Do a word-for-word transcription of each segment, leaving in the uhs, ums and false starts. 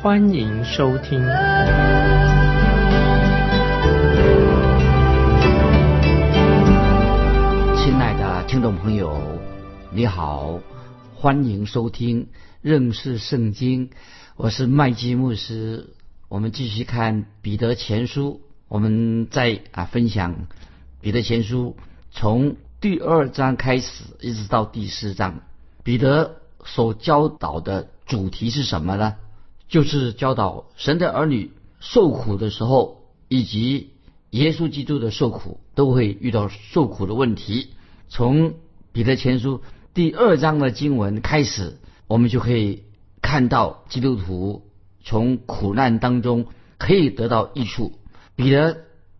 欢迎收听。亲爱的听众朋友，你好，欢迎收听认识圣经，我是麦基牧师。我们继续看彼得前书，我们在啊分享彼得前书从第二章开始，一直到第四章，彼得所教导的主题是什么呢？就是教导神的儿女受苦的时候，以及耶稣基督的受苦都会遇到受苦的问题。从彼得前书第二章的经文开始，我们就可以看到基督徒从苦难当中可以得到益处。彼得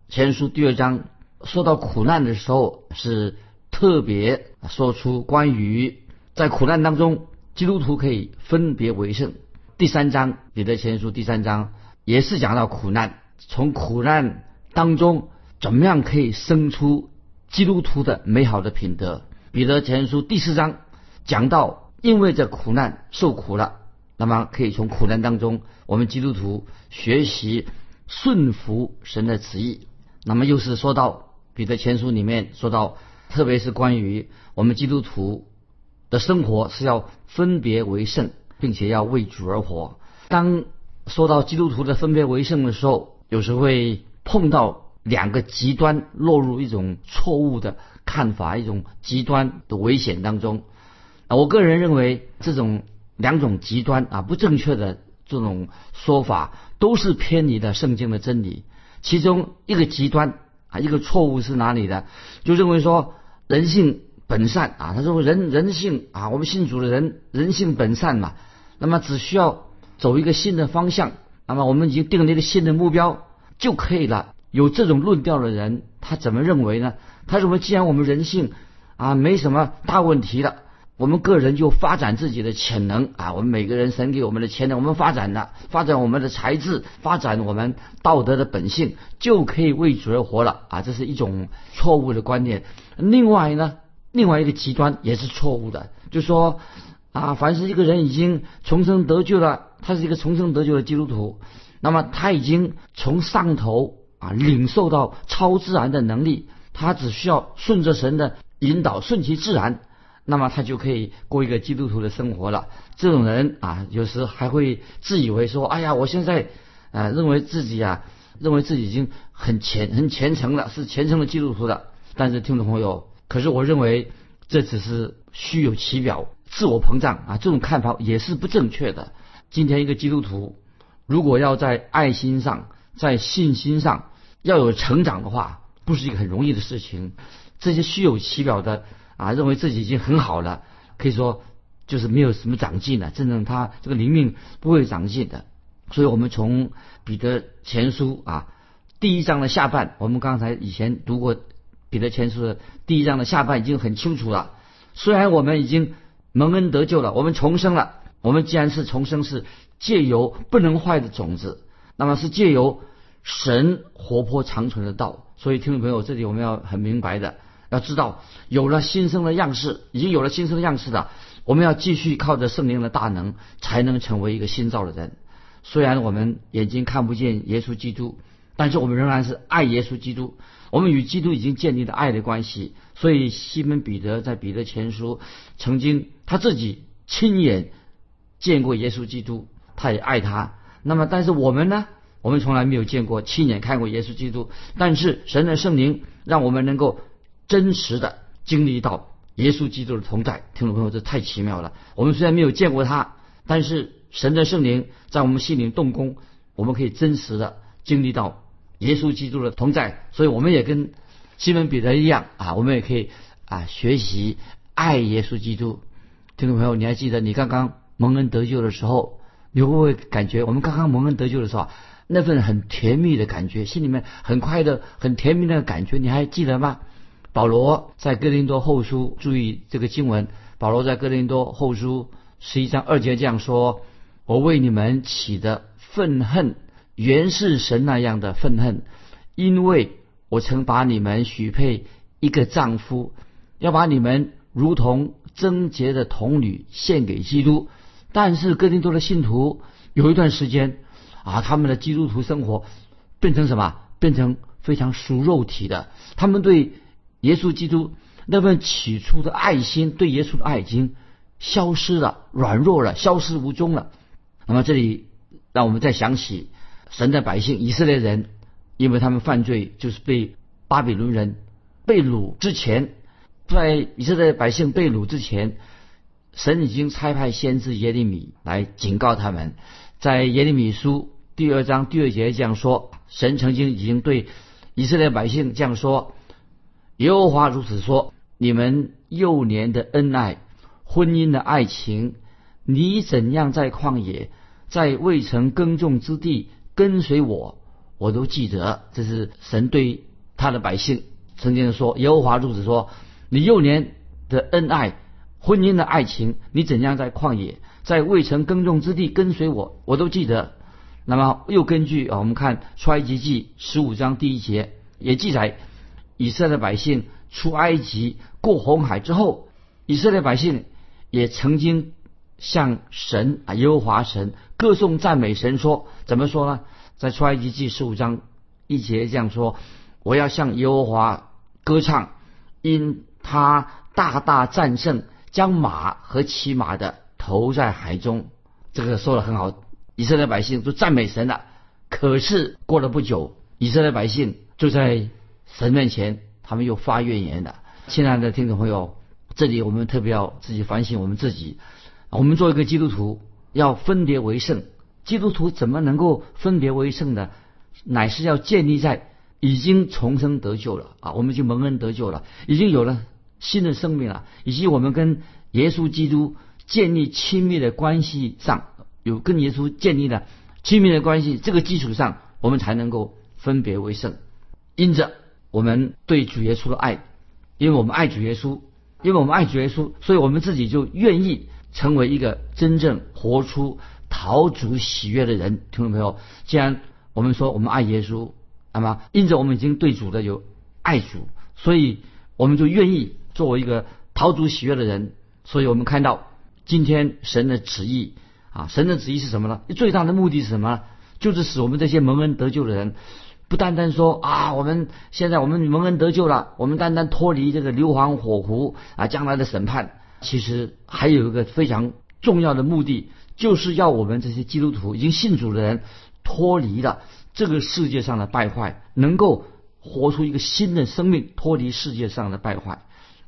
前书第二章说到苦难的时候，是特别说出关于在苦难当中基督徒可以分别为圣。第三章，彼得前书第三章也是讲到苦难，从苦难当中怎么样可以生出基督徒的美好的品德。彼得前书第四章讲到因为这苦难受苦了，那么可以从苦难当中我们基督徒学习顺服神的旨意。那么又是说到彼得前书里面说到，特别是关于我们基督徒的生活是要分别为圣，并且要为主而活。当说到基督徒的分别为圣的时候，有时会碰到两个极端，落入一种错误的看法，一种极端的危险当中。啊，我个人认为这种两种极端啊不正确的这种说法，都是偏离了圣经的真理。其中一个极端，一个错误是哪里的？就认为说人性本善啊，他说人人性啊，我们信主的人人性本善嘛，那么只需要走一个新的方向，那么我们已经定了一个新的目标就可以了。有这种论调的人，他怎么认为呢？他认为既然我们人性啊没什么大问题了，我们个人就发展自己的潜能啊，我们每个人神给我们的潜能，我们发展了，发展我们的才智，发展我们道德的本性，就可以为主而活了啊！这是一种错误的观念。另外呢，另外一个极端也是错误的，就说啊，凡是一个人已经重生得救了，他是一个重生得救的基督徒，那么他已经从上头啊领受到超自然的能力，他只需要顺着神的引导，顺其自然，那么他就可以过一个基督徒的生活了。这种人啊，有时还会自以为说：“哎呀，我现在呃认为自己啊，认为自己已经很虔很虔诚了，是虔诚的基督徒了。”但是听众朋友，可是我认为这只是虚有其表、自我膨胀啊，这种看法也是不正确的。今天一个基督徒如果要在爱心上、在信心上要有成长的话，不是一个很容易的事情。这些虚有其表的啊，认为自己已经很好了，可以说就是没有什么长进了，真正他这个灵命不会长进的。所以我们从彼得前书啊第一章的下半，我们刚才以前读过彼得前书的第一章的下半已经很清楚了。虽然我们已经蒙恩得救了，我们重生了，我们既然是重生，是借由不能坏的种子，那么是借由神活泼长存的道。所以听众朋友，这里我们要很明白的要知道，有了新生的样式，已经有了新生的样式了，我们要继续靠着圣灵的大能，才能成为一个新造的人。虽然我们眼睛看不见耶稣基督，但是我们仍然是爱耶稣基督，我们与基督已经建立了爱的关系。所以西门彼得在彼得前书曾经他自己亲眼见过耶稣基督，他也爱他。那么但是我们呢，我们从来没有见过亲眼看过耶稣基督，但是神的圣灵让我们能够真实的经历到耶稣基督的同在。听众朋友，这太奇妙了！我们虽然没有见过他，但是神的圣灵在我们心灵动工，我们可以真实的经历到耶稣基督的同在。所以我们也跟西门彼得一样啊，我们也可以啊学习爱耶稣基督。听众朋友，你还记得你刚刚蒙恩得救的时候，你会不会感觉我们刚刚蒙恩得救的时候那份很甜蜜的感觉，心里面很快乐、很甜蜜的感觉，你还记得吗？保罗在哥林多后书，注意这个经文，保罗在哥林多后书十一章二节这样说：“我为你们起的愤恨，原是神那样的愤恨，因为我曾把你们许配一个丈夫，要把你们如同贞洁的童女献给基督。”但是哥林多的信徒有一段时间啊，他们的基督徒生活变成什么？变成非常属肉体的。他们对耶稣基督那份起初的爱心，对耶稣的爱已经消失了、软弱了、消失无踪了。那么这里让我们再想起神的百姓以色列人，因为他们犯罪，就是被巴比伦人被掳之前，在以色列百姓被掳之前，神已经差派先知耶利米来警告他们。在耶利米书第二章第二节这样说，神曾经已经对以色列百姓这样说：耶和华如此说，你们幼年的恩爱、婚姻的爱情，你怎样在旷野，在未曾耕种之地跟随我，我都记得。这是神对他的百姓曾经说，耶和华如此说，你幼年的恩爱、婚姻的爱情，你怎样在旷野，在未曾耕种之地跟随我，我都记得。那么又根据啊，我们看出埃及记十五章第一节也记载，以色列百姓出埃及过红海之后，以色列百姓也曾经向神啊耶和华神歌颂赞美神说，怎么说呢？在出埃及记十五章一节这样说：我要向耶和华歌唱，因他大大战胜，将马和骑马的投在海中。这个说得很好，以色列百姓就赞美神了。可是过了不久，以色列百姓就在神面前，他们又发怨言了。亲爱的听众朋友，这里我们特别要自己反省我们自己。我们做一个基督徒，要分别为圣。基督徒怎么能够分别为圣呢？乃是要建立在已经重生得救了啊，我们已经蒙恩得救了，已经有了新的生命了，以及我们跟耶稣基督建立亲密的关系上，有跟耶稣建立的亲密的关系，这个基础上我们才能够分别为圣。因着我们对主耶稣的爱，因为我们爱主耶稣，因为我们爱主耶稣，所以我们自己就愿意成为一个真正活出讨主喜悦的人。听众朋友，既然我们说我们爱耶稣，那么因着我们已经对主的有爱主，所以我们就愿意作为一个讨主喜悦的人。所以我们看到今天神的旨意啊，神的旨意是什么呢？最大的目的是什么呢？就是使我们这些蒙恩得救的人，不单单说啊，我们现在我们蒙恩得救了，我们单单脱离这个硫磺火湖啊，将来的审判。其实还有一个非常重要的目的，就是要我们这些基督徒已经信主的人脱离了这个世界上的败坏，能够活出一个新的生命，脱离世界上的败坏。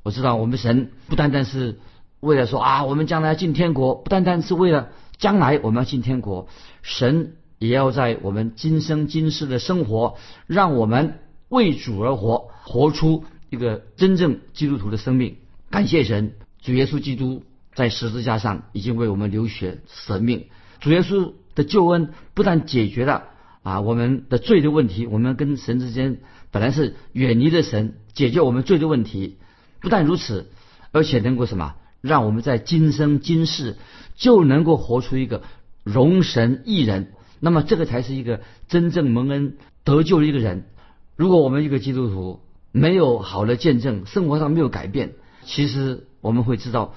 我知道我们神不单单是为了说啊，我们将来要进天国，不单单是为了将来我们要进天国，神也要在我们今生今世的生活，让我们为主而活，活出一个真正基督徒的生命。感谢神，主耶稣基督在十字架上已经为我们流血舍命。主耶稣的救恩不但解决了啊，我们的罪的问题，我们跟神之间本来是远离的神，解决我们罪的问题。不但如此，而且能够什么？让我们在今生今世就能够活出一个容神益人。那么这个才是一个真正蒙恩得救的一个人。如果我们一个基督徒没有好的见证，生活上没有改变，其实我们会知道，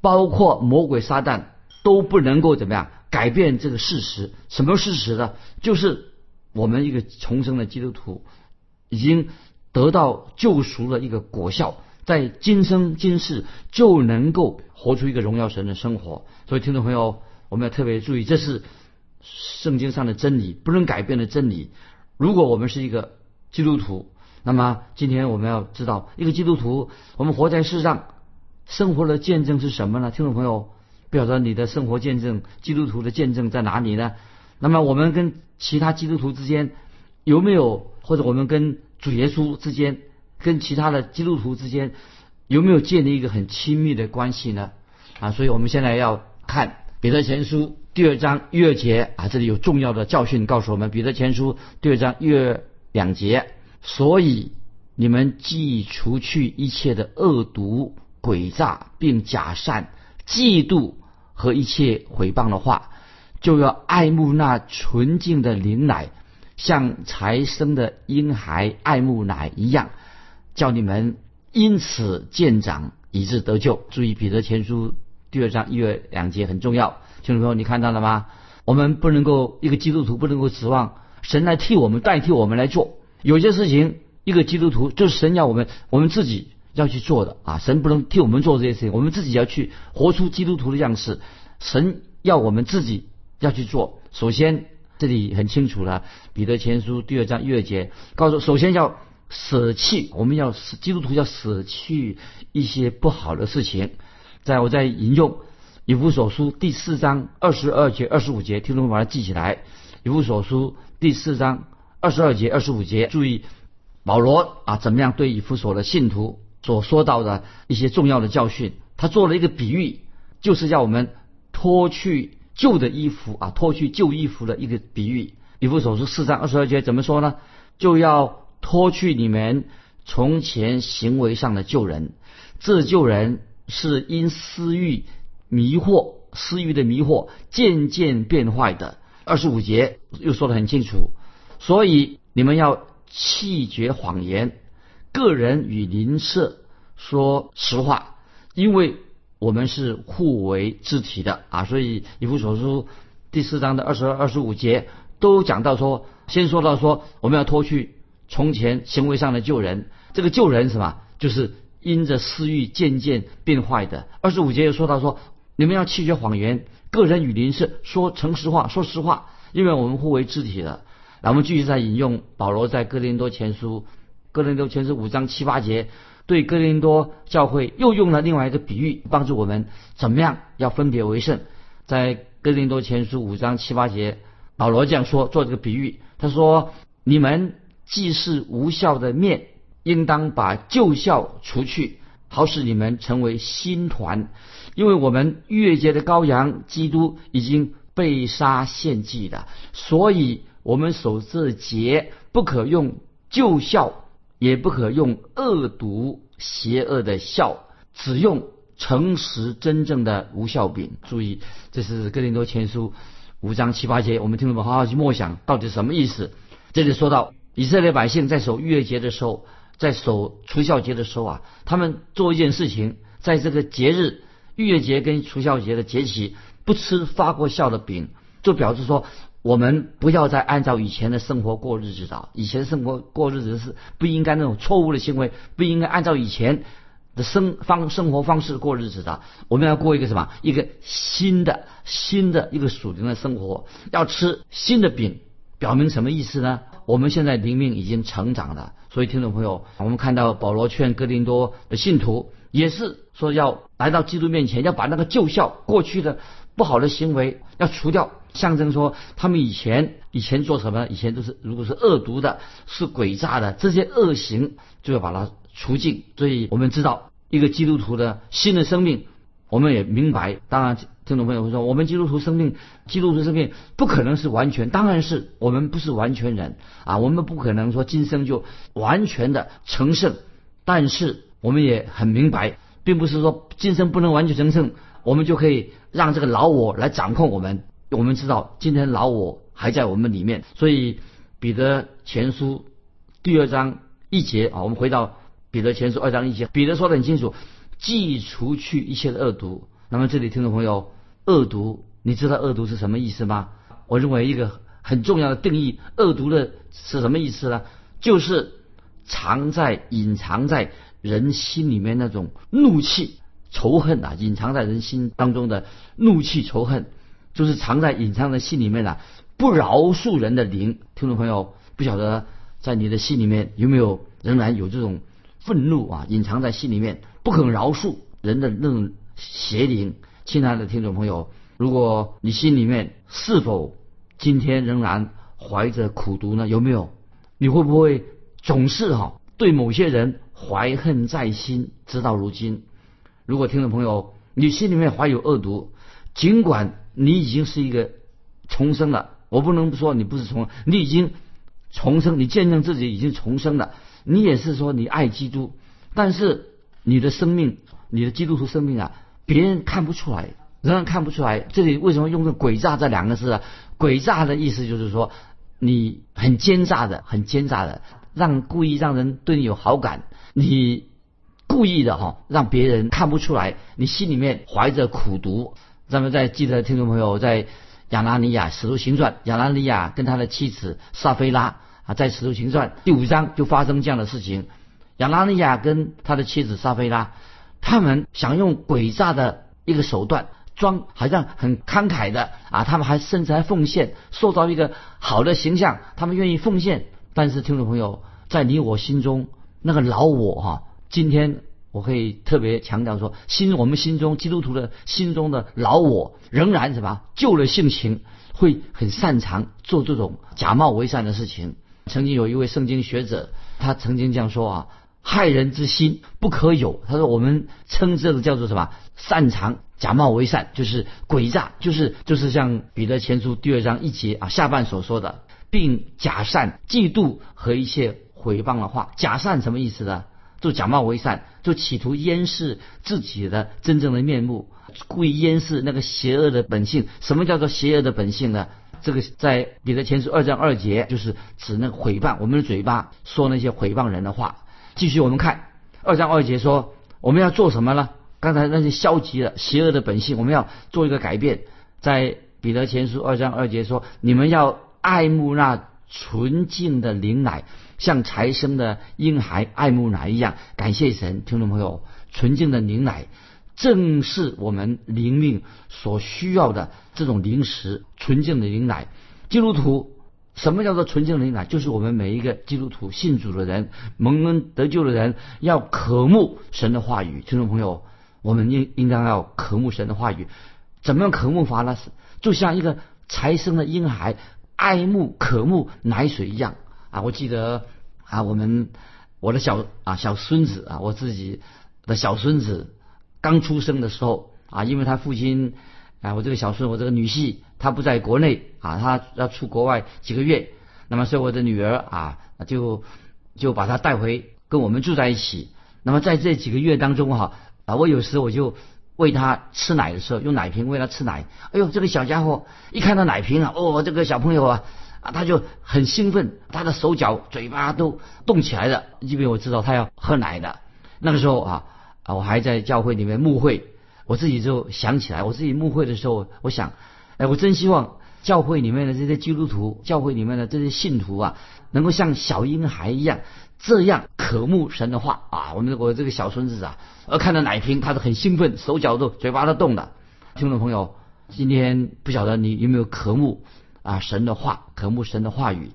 包括魔鬼撒旦都不能够怎么样改变这个事实。什么事实呢？就是我们一个重生的基督徒已经得到救赎的一个果效，在今生今世就能够活出一个荣耀神的生活。所以听众朋友，我们要特别注意，这是圣经上的真理，不能改变的真理。如果我们是一个基督徒，那么今天我们要知道，一个基督徒我们活在世上生活的见证是什么呢？听众朋友，不晓得你的生活见证，基督徒的见证在哪里呢？那么我们跟其他基督徒之间有没有，或者我们跟主耶稣之间，跟其他的基督徒之间有没有建立一个很亲密的关系呢？啊，所以我们现在要看彼得前书第二章一二节啊，这里有重要的教训告诉我们，彼得前书第二章一二两节，所以你们既除去一切的恶毒、诡诈，并假善、嫉妒和一切毁谤的话，就要爱慕那纯净的灵奶，像才生的婴孩爱慕奶一样，叫你们因此渐长，以致得救。注意，彼得前书第二章一二两节很重要。听众朋友，你看到了吗？我们不能够，一个基督徒不能够指望神来替我们，代替我们来做。有些事情，一个基督徒就是神要我们，我们自己要去做的啊！神不能替我们做这些事情，我们自己要去活出基督徒的样式。神要我们自己要去做。首先，这里很清楚了，彼得前书第二章一二节告诉，首先要舍弃，我们要基督徒要舍弃一些不好的事情。在我在引用以弗所书第四章二十二节、二十五节，听众们把它记起来。以弗所书第四章二十二节、二十五节，注意保罗啊怎么样对以弗所的信徒所说到的一些重要的教训，他做了一个比喻，就是要我们脱去旧的衣服啊，脱去旧衣服的一个比喻。以弗所书四章二十二节怎么说呢？就要脱去你们从前行为上的旧人，这旧人是因私欲迷惑，私欲的迷惑渐渐变坏的。二十五节又说得很清楚，所以你们要弃绝谎言，个人与邻舍说实话，因为我们是互为肢体的啊，所以以弗所书第四章的二十二、二十五节都讲到说，先说到说我们要脱去从前行为上的旧人，这个旧人什么？就是因着私欲渐渐变坏的。二十五节又说到说，你们要弃绝谎言，个人与邻舍说诚实话，说实话，因为我们互为肢体的。然后我们继续再引用保罗在哥林多前书，哥林多前书五章七八节。对哥林多教会又用了另外一个比喻，帮助我们怎么样要分别为圣。在哥林多前书五章七八节，保罗这样说，做这个比喻，他说，你们既是无酵的面，应当把旧酵除去，好使你们成为新团，因为我们逾节的羔羊基督已经被杀献祭了，所以我们守这节不可用旧酵，也不可用恶毒邪恶的酵，只用诚实真正的无酵饼。注意，这是哥林多前书五章七八节，我们听众们好好去默想到底什么意思。这里说到以色列百姓在守逾越节的时候，在守除酵节的时候啊，他们做一件事情，在这个节日逾越节跟除酵节的节期，不吃发过酵的饼，就表示说我们不要再按照以前的生活过日子了。以前生活过日子是不应该，那种错误的行为不应该按照以前的生方生活方式过日子的。我们要过一个什么？一个新的新的一个属灵的生活，要吃新的饼，表明什么意思呢？我们现在灵命已经成长了。所以听众朋友，我们看到保罗劝哥林多的信徒也是说，要来到基督面前，要把那个旧酵过去的不好的行为要除掉，象征说他们以前以前做什么呢？以前都是，如果是恶毒的，是诡诈的，这些恶行就要把它除尽。所以我们知道一个基督徒的新的生命，我们也明白。当然听众朋友会说，我们基督徒生命基督徒生命不可能是完全，当然是我们不是完全人啊，我们不可能说今生就完全的成圣，但是我们也很明白，并不是说今生不能完全成圣，我们就可以让这个老我来掌控我们。我们知道今天老我还在我们里面。所以彼得前书第二章一节啊，我们回到彼得前书二章一节，彼得说得很清楚，既除去一切的恶毒。那么这里听众朋友，恶毒，你知道恶毒是什么意思吗？我认为一个很重要的定义，恶毒的是什么意思呢？就是藏在隐藏在人心里面那种怒气仇恨啊，隐藏在人心当中的怒气仇恨，就是藏在隐藏的心里面啊，不饶恕人的灵。听众朋友，不晓得在你的心里面有没有仍然有这种愤怒啊，隐藏在心里面不肯饶恕人的那种邪灵。亲爱的听众朋友，如果你心里面是否今天仍然怀着苦毒呢？有没有？你会不会总是哈、啊、对某些人怀恨在心，直到如今？如果听众朋友你心里面怀有恶毒，尽管你已经是一个重生了，我不能说你不是重生，你已经重生，你见证自己已经重生了，你也是说你爱基督，但是你的生命，你的基督徒生命啊，别人看不出来，仍然看不出来。这里为什么用这诡诈这两个字啊？诡诈的意思就是说你很奸诈的，很奸诈的，让故意让人对你有好感，你故意的哈、哦，让别人看不出来，你心里面怀着苦毒。咱们在记得听众朋友在亚拿尼亚使徒行传，亚拿尼亚跟他的妻子撒非拉啊，在使徒行传第五章就发生这样的事情。亚拿尼亚跟他的妻子撒非拉，他们想用诡诈的一个手段，装好像很慷慨的啊，他们还甚至还奉献，塑造一个好的形象，他们愿意奉献。但是听众朋友，在你我心中那个老我哈、啊，今天我可以特别强调说，心我们心中基督徒的心中的老我，仍然什么旧的性情，会很擅长做这种假冒为善的事情。曾经有一位圣经学者，他曾经这样说啊，害人之心不可有。他说我们称这个叫做什么？擅长假冒为善，就是诡诈，就是就是像彼得前书第二章一节啊下半所说的，并假善嫉妒和一切毁谤的话。假善什么意思呢？就假冒为善，就企图掩饰自己的真正的面目，故意掩饰那个邪恶的本性。什么叫做邪恶的本性呢？这个在彼得前书二章二节就是指那个毁谤，我们的嘴巴说那些毁谤人的话。继续我们看二章二节说，我们要做什么呢？刚才那些消极的邪恶的本性，我们要做一个改变。在彼得前书二章二节说，你们要爱慕那纯净的灵奶，像才生的婴孩爱慕奶一样。感谢神，听众朋友，纯净的灵奶正是我们灵命所需要的这种灵食，纯净的灵奶。基督徒什么叫做纯净的灵奶？就是我们每一个基督徒信主的人，蒙恩得救的人，要渴慕神的话语。听众朋友，我们应应当要渴慕神的话语。怎么样渴慕法呢？就像一个才生的婴孩爱慕渴慕奶水一样啊！我记得啊，我们我的小啊小孙子啊，我自己的小孙子刚出生的时候啊，因为他父亲啊，我这个小孙，我这个女婿，她不在国内啊，她要出国外几个月，那么所以我的女儿啊，就就把她带回跟我们住在一起。那么在这几个月当中哈，啊，我有时我就喂她吃奶的时候，用奶瓶喂她吃奶。哎呦，这个小家伙一看到奶瓶啊，哦，这个小朋友啊，啊，他就很兴奋，他的手脚、嘴巴都动起来了，因为我知道他要喝奶的。那个时候啊，啊，我还在教会里面牧会。我自己就想起来，我自己牧会的时候，我想，哎，我真希望教会里面的这些基督徒，教会里面的这些信徒啊，能够像小婴孩一样，这样渴慕神的话啊。我们我这个小孙子啊，而看到奶瓶，他都很兴奋，手脚都嘴巴都动的。听众朋友，今天不晓得你有没有渴慕啊神的话，渴慕神的话语。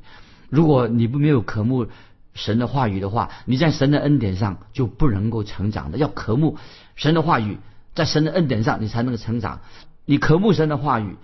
如果你不没有渴慕神的话语的话，你在神的恩典上就不能够成长的。要渴慕神的话语。在神的恩典上你才能够成长，你渴慕神的话语，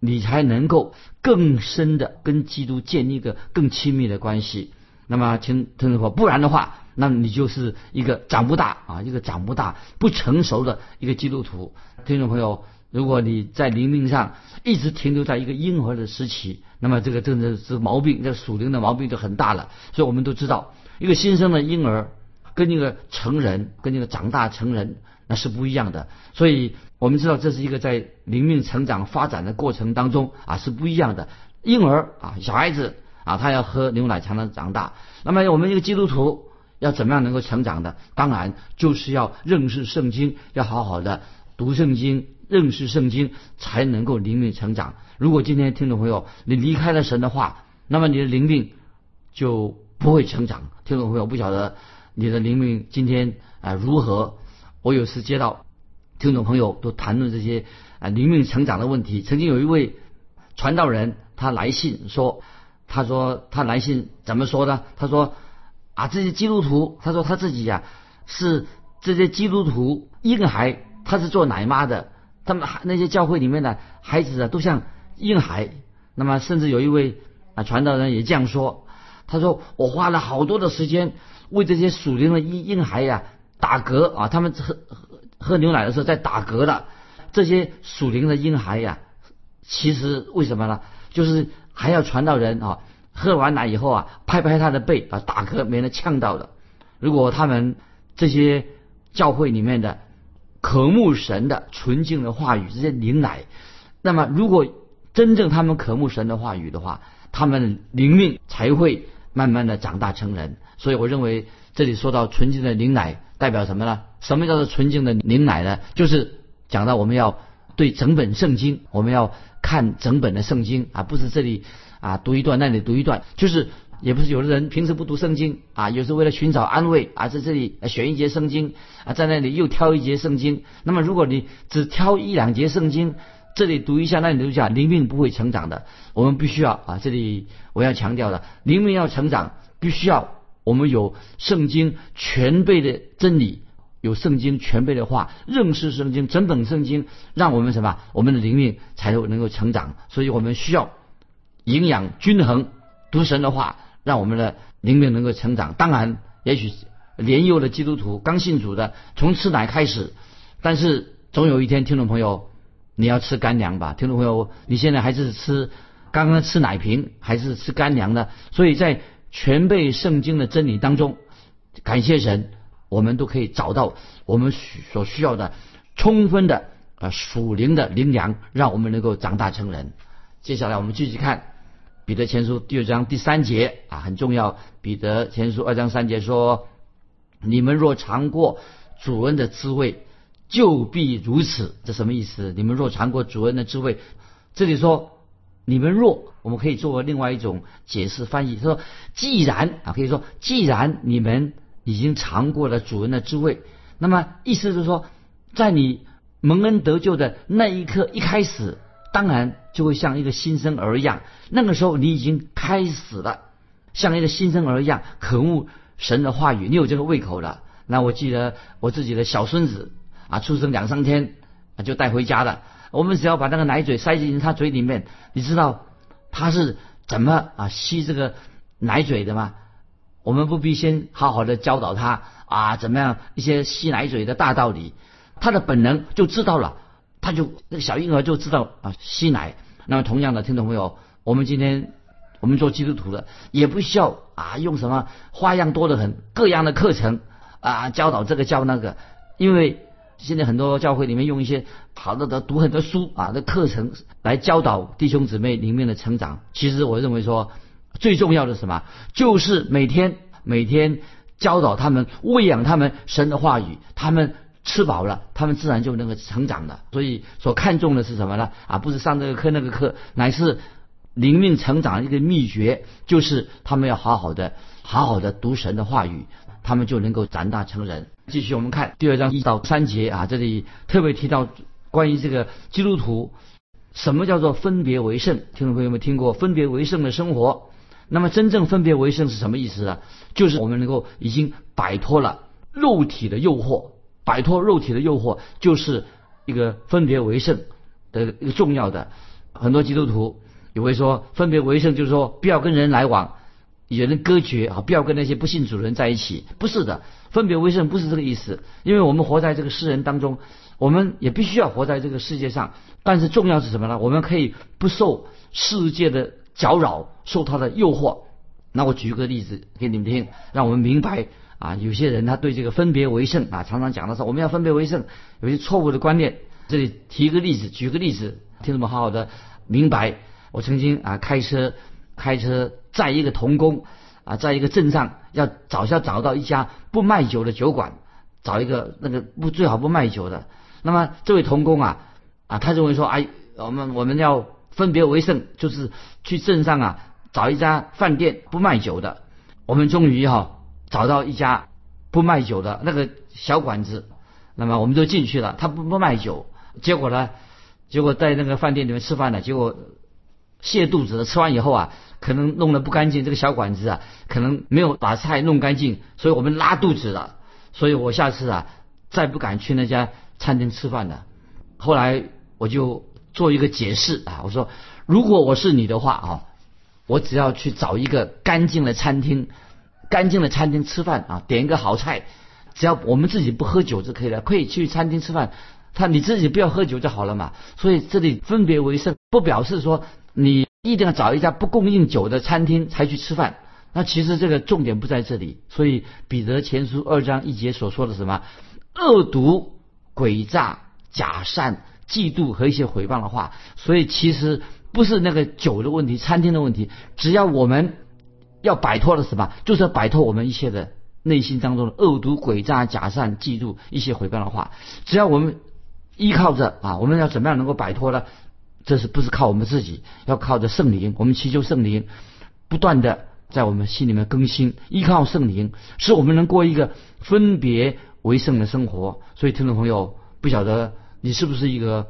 你才能够更深的跟基督建立一个更亲密的关系。那么听听说，不然的话，那你就是一个长不大啊，一个长不大不成熟的一个基督徒。听众朋友，如果你在灵命上一直停留在一个婴儿的时期，那么这个真的是毛病，这个属灵的毛病就很大了。所以我们都知道，一个新生的婴儿跟一个成人，跟一个长大成人，那是不一样的。所以我们知道，这是一个在灵命成长发展的过程当中啊，是不一样的。婴儿啊，小孩子啊，他要喝牛奶才能长大。那么我们一个基督徒要怎么样能够成长的？当然就是要认识圣经，要好好的读圣经，认识圣经，才能够灵命成长。如果今天听众朋友你离开了神的话，那么你的灵命就不会成长。听众朋友，不晓得你的灵命今天啊、呃、如何？我有时接到听众朋友都谈论这些啊灵命成长的问题。曾经有一位传道人，他来信说，他说他来信怎么说呢？他说啊，这些基督徒，他说他自己呀、啊、是这些基督徒婴孩，他是做奶妈的，他们那些教会里面的孩子啊都像婴孩。那么甚至有一位啊传道人也这样说，他说我花了好多的时间为这些属灵的婴婴孩呀、啊。打嗝啊，他们喝喝牛奶的时候在打嗝了，这些属灵的婴孩呀、啊，其实为什么呢？就是还要传道人啊，喝完奶以后啊，拍拍他的背啊，打嗝没人呛到的。如果他们这些教会里面的渴慕神的纯净的话语，这些灵奶，那么如果真正他们渴慕神的话语的话，他们灵命才会慢慢的长大成人。所以我认为这里说到纯净的灵奶代表什么呢？什么叫做纯净的灵奶呢？就是讲到我们要对整本圣经，我们要看整本的圣经啊，不是这里啊读一段那里读一段，就是也不是有的人平时不读圣经啊，有时为了寻找安慰啊，在这里选一节圣经啊，在那里又挑一节圣经。那么如果你只挑一两节圣经，这里读一下那里读一下，灵命不会成长的。我们必须要啊，这里我要强调的，灵命要成长，必须要我们有圣经全备的真理，有圣经全备的话，认识圣经，整本圣经，让我们什么，我们的灵命才能够成长。所以我们需要营养均衡，读神的话，让我们的灵命能够成长。当然也许年幼的基督徒，刚信主的，从吃奶开始，但是总有一天，听众朋友，你要吃干粮吧。听众朋友，你现在还是吃刚刚吃奶瓶，还是吃干粮的？所以在全备圣经的真理当中，感谢神，我们都可以找到我们所需要的充分的啊属灵的灵粮，让我们能够长大成人。接下来我们继续看彼得前书第二章第三节啊，很重要。彼得前书二章三节说：“你们若尝过主恩的滋味，就必如此。”这什么意思？你们若尝过主恩的滋味，这里说你们若，我们可以作为另外一种解释翻译，说既然啊，可以说既然你们已经尝过了主恩的滋味，那么意思就是说，在你蒙恩得救的那一刻一开始，当然就会像一个新生儿一样，那个时候你已经开始了，像一个新生儿一样渴慕神的话语，你有这个胃口了。那我记得我自己的小孙子啊，出生两三天啊就带回家了。我们只要把那个奶嘴塞进他嘴里面，你知道他是怎么啊吸这个奶嘴的吗？我们不必先好好的教导他啊，怎么样一些吸奶嘴的大道理，他的本能就知道了，他就那个小婴儿就知道啊吸奶。那么同样的，听众朋友，我们今天我们做基督徒的，也不需要啊用什么花样多得很，各样的课程啊教导这个教那个，因为现在很多教会里面用一些好的读很多书啊的课程来教导弟兄姊妹灵命的成长。其实我认为说最重要的是什么，就是每天每天教导他们，喂养他们神的话语，他们吃饱了，他们自然就能够成长的。所以所看重的是什么呢？啊，不是上这个课那个课，乃是灵命成长的一个秘诀，就是他们要好好的好好的读神的话语，他们就能够长大成人。继续我们看第二章一到三节啊，这里特别提到关于这个基督徒什么叫做分别为圣。听众朋友们听过分别为圣的生活？那么真正分别为圣是什么意思呢？就是我们能够已经摆脱了肉体的诱惑，摆脱肉体的诱惑就是一个分别为圣的一个重要的。很多基督徒也会说分别为圣就是说不要跟人来往，有人隔绝啊，不要跟那些不信主人在一起。不是的，分别为圣不是这个意思，因为我们活在这个世人当中，我们也必须要活在这个世界上。但是重要是什么呢？我们可以不受世界的搅扰，受他的诱惑。那我举个例子给你们听，让我们明白啊，有些人他对这个分别为圣啊，常常讲的时候我们要分别为圣，有些错误的观念。这里提一个例子，举个例子，听众们好好的明白。我曾经啊开车开车在一个童工啊，在一个镇上要找要找到一家不卖酒的酒馆，找一个那个不最好不卖酒的。那么这位童工啊啊，他认为说，哎，我们我们要分别为圣，就是去镇上啊找一家饭店不卖酒的。我们终于哈、啊、找到一家不卖酒的那个小馆子，那么我们就进去了。他不不卖酒，结果呢，结果在那个饭店里面吃饭了，结果泻肚子了。吃完以后啊，可能弄得不干净，这个小馆子啊，可能没有把菜弄干净，所以我们拉肚子了。所以我下次啊，再不敢去那家餐厅吃饭了。后来我就做一个解释啊，我说如果我是你的话啊，我只要去找一个干净的餐厅，干净的餐厅吃饭啊，点一个好菜，只要我们自己不喝酒就可以了，可以去餐厅吃饭。他你自己不要喝酒就好了嘛。所以这里分别为圣，不表示说你一定要找一家不供应酒的餐厅才去吃饭。那其实这个重点不在这里。所以彼得前书二章一节所说的什么恶毒、诡诈、假善、嫉妒和一些毁谤的话，所以其实不是那个酒的问题、餐厅的问题，只要我们要摆脱了什么，就是要摆脱我们一切的内心当中的恶毒、诡诈、假善、嫉妒、一些毁谤的话。只要我们依靠着啊，我们要怎么样能够摆脱呢？这是不是靠我们自己，要靠着圣灵，我们祈求圣灵不断的在我们心里面更新，依靠圣灵使我们能过一个分别为圣的生活。所以听众朋友，不晓得你是不是一个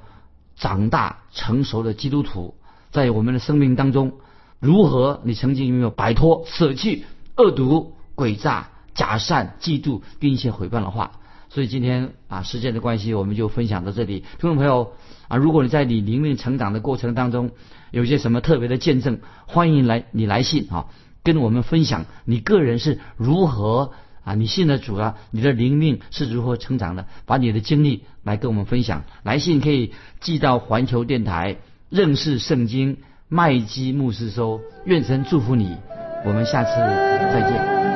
长大成熟的基督徒，在我们的生命当中，如何你曾经有没有摆脱舍弃恶毒、诡诈、假善、嫉妒跟一些毁谤的话。所以今天啊，时间的关系我们就分享到这里。听众朋友啊，如果你在你灵命成长的过程当中有些什么特别的见证，欢迎来你来信啊，跟我们分享你个人是如何啊，你信了主啊，你的灵命是如何成长的，把你的经历来跟我们分享。来信可以寄到环球电台认识圣经麦基牧师收。愿神祝福你，我们下次再见。